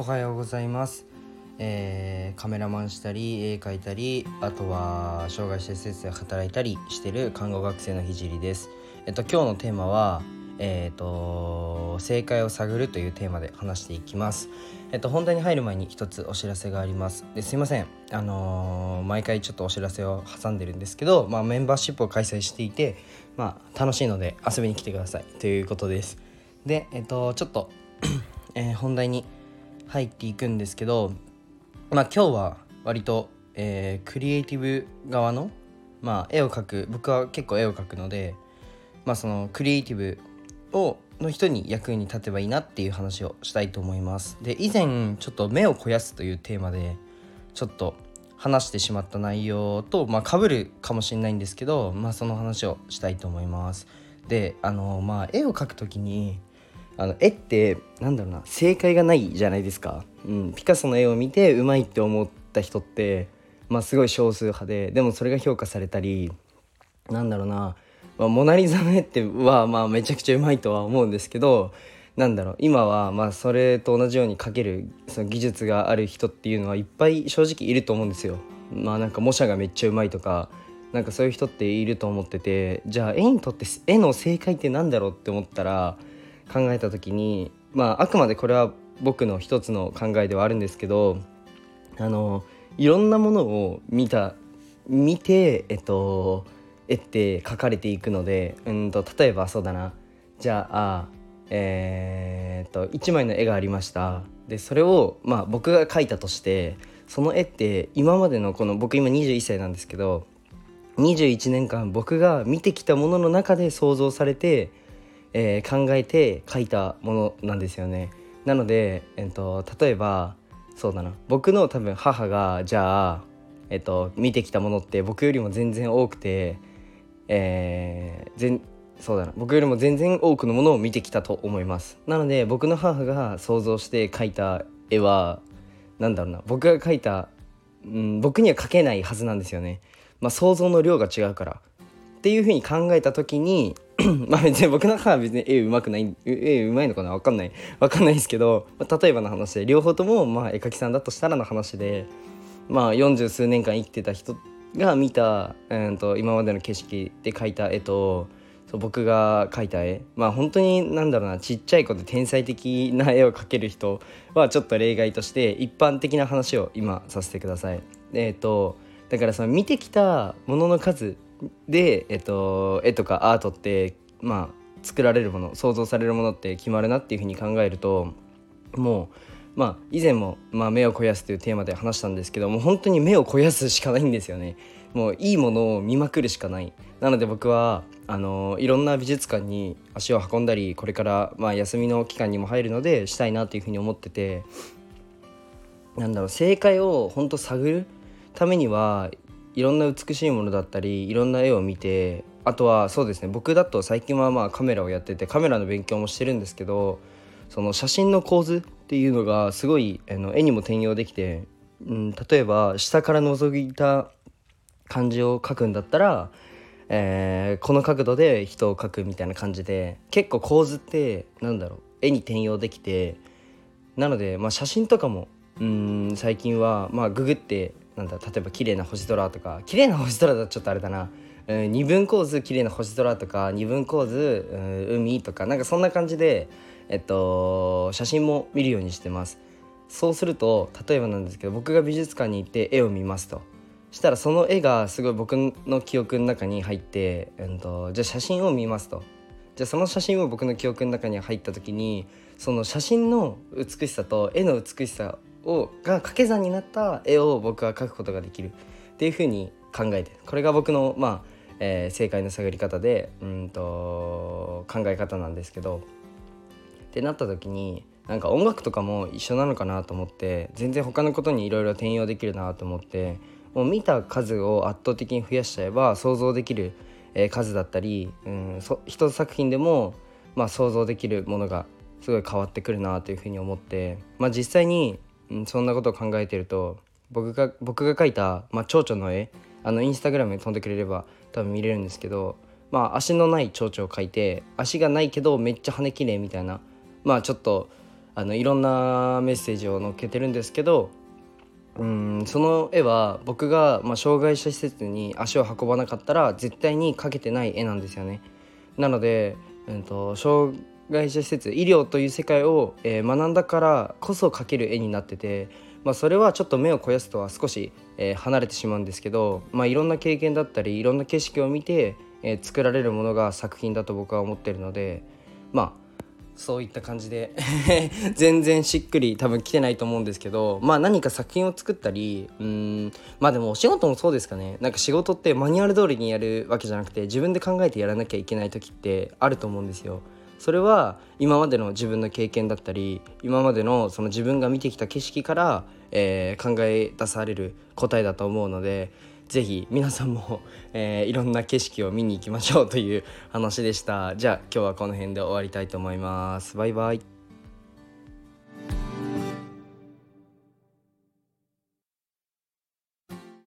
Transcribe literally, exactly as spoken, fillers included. おはようございます、えー、カメラマンしたり絵描いたり、あとは障害者施設で働いたりしてる看護学生のひじりです。えっと、今日のテーマは、えー、と正解を探るというテーマで話していきます。えっと、本題に入る前に一つお知らせがあります。ですいません、あのー、毎回ちょっとお知らせを挟んでるんですけど、まあ、メンバーシップを開催していて、まあ、楽しいので遊びに来てくださいということです。で、えっと、ちょっと、えー、本題に入っていくんですけど、まあ、今日は割と、えー、クリエイティブ側の、まあ、絵を描く、僕は結構絵を描くので、まあ、そのクリエイティブをの人に役に立てばいいなっていう話をしたいと思います。で、以前ちょっと目を肥やすというテーマでちょっと話してしまった内容と、まあ、被るかもしれないんですけど、まあ、その話をしたいと思います。で、あのまあ絵を描くときに、あの絵ってなんだろうな、正解がないじゃないですか。うん、ピカソの絵を見てうまいって思った人って、まあ、すごい少数派で、でもそれが評価されたり、なんだろうな、まあ、モナリザの絵ってはまあめちゃくちゃうまいとは思うんですけど、なんだろう、今はまあそれと同じように描けるその技術がある人っていうのはいっぱい正直いると思うんですよ。まあなんか模写がめっちゃうまいとか、なんかそういう人っていると思ってて、じゃあ絵にとって絵の正解ってなんだろうって思ったら、考えた時に、まああくまでこれは僕の一つの考えではあるんですけど、あのいろんなものを見た見て、えっと、絵って描かれていくので、うんと例えばそうだな、じゃあえー、っといちまいの絵がありました。でそれを、まあ、僕が描いたとして、その絵って今までのこの、僕今にじゅういっさいなんですけど、にじゅういちねんかん僕が見てきたものの中で想像されて、えー、考えて描いたものなんですよね。なので、えっと、例えばそうだな、僕の多分母がじゃあ、えっと、見てきたものって僕よりも全然多くて、えー、全そうだな僕よりも全然多くのものを見てきたと思います。なので僕の母が想像して描いた絵は、なんだろうな、僕が描いた、うん、僕には描けないはずなんですよね。まあ、想像の量が違うからっていう風に考えた時にまあ別に僕の母は別に絵うまくない、絵うまいのかな、分かんない分かんないですけど、まあ、例えばの話で、両方ともまあ絵描きさんだとしたらの話で、まあよんじゅうすうねんかん生きてた人が見た、うん、と今までの景色で描いた絵と、そう僕が描いた絵、まあ本当になんだろうな、ちっちゃい子で天才的な絵を描ける人はちょっと例外として、一般的な話を今させてください。えっとだからその見てきたものの数で、えっと、絵とかアートって、まあ、作られるもの、想像されるものって決まるなっていうふうに考えると、もう、まあ、以前も、まあ、目を肥やすというテーマで話したんですけども、本当に目を肥やすしかないんですよね。もういいものを見まくるしかない。なので僕はあのいろんな美術館に足を運んだり、これから、まあ、休みの期間にも入るのでしたいなというふうに思ってて、なんだろう、正解を本当探るためには、いろんな美しいものだったり、いろんな絵を見て、あとはそうですね、僕だと最近はまあカメラをやってて、カメラの勉強もしてるんですけど、その写真の構図っていうのがすごいあの絵にも転用できて、うん、例えば下から覗いた感じを描くんだったら、えー、この角度で人を描くみたいな感じで、結構構図ってなんだろう、絵に転用できて、なので、まあ、写真とかもうん最近はまあググって、なんだ、例えば綺麗な星空とか、綺麗な星空だとちょっとあれだな、うん、二分構図綺麗な星空とか、二分構図、うん、海とか、なんかそんな感じで、えっと、写真も見るようにしてます。そうすると例えばなんですけど、僕が美術館に行って絵を見ますとしたら、その絵がすごい僕の記憶の中に入って、うん、とじゃあ写真を見ますと、じゃあその写真を僕の記憶の中に入った時に、その写真の美しさと絵の美しさをが掛け算になった絵を僕は描くことができるっていう風に考えて、これが僕の、まあえー、正解の探り方で、うんと考え方なんですけど、ってなった時に、なんか音楽とかも一緒なのかなと思って、全然他のことにいろいろ転用できるなと思って、もう見た数を圧倒的に増やしちゃえば想像できる、えー、数だったり、うん、そ一作品でも、まあ、想像できるものがすごい変わってくるなという風に思って、まあ、実際にそんなことを考えてると、僕が僕が描いた、まあ、蝶々の絵、あのインスタグラムに飛んでくれれば多分見れるんですけど、まあ足のない蝶々を描いて、足がないけどめっちゃ羽綺麗みたいな、まあちょっとあのいろんなメッセージを載っけてるんですけど、うん、その絵は僕が、まあ、障害者施設に足を運ばなかったら絶対に描けてない絵なんですよね。なので、うんと、障害者施設、医療という世界を、えー、学んだからこそ描ける絵になってて、まあ、それはちょっと目を肥やすとは少し、えー、離れてしまうんですけど、まあ、いろんな経験だったりいろんな景色を見て、えー、作られるものが作品だと僕は思ってるので、まあそういった感じで全然しっくり多分来てないと思うんですけど、まあ何か作品を作ったり、うーん、まあでもお仕事もそうですかね。なんか仕事ってマニュアル通りにやるわけじゃなくて、自分で考えてやらなきゃいけない時ってあると思うんですよ。それは今までの自分の経験だったり、今までのその自分が見てきた景色から、えー、考え出される答えだと思うので、ぜひ皆さんも、えー、いろんな景色を見に行きましょうという話でした。じゃあ今日はこの辺で終わりたいと思います。バイバイ。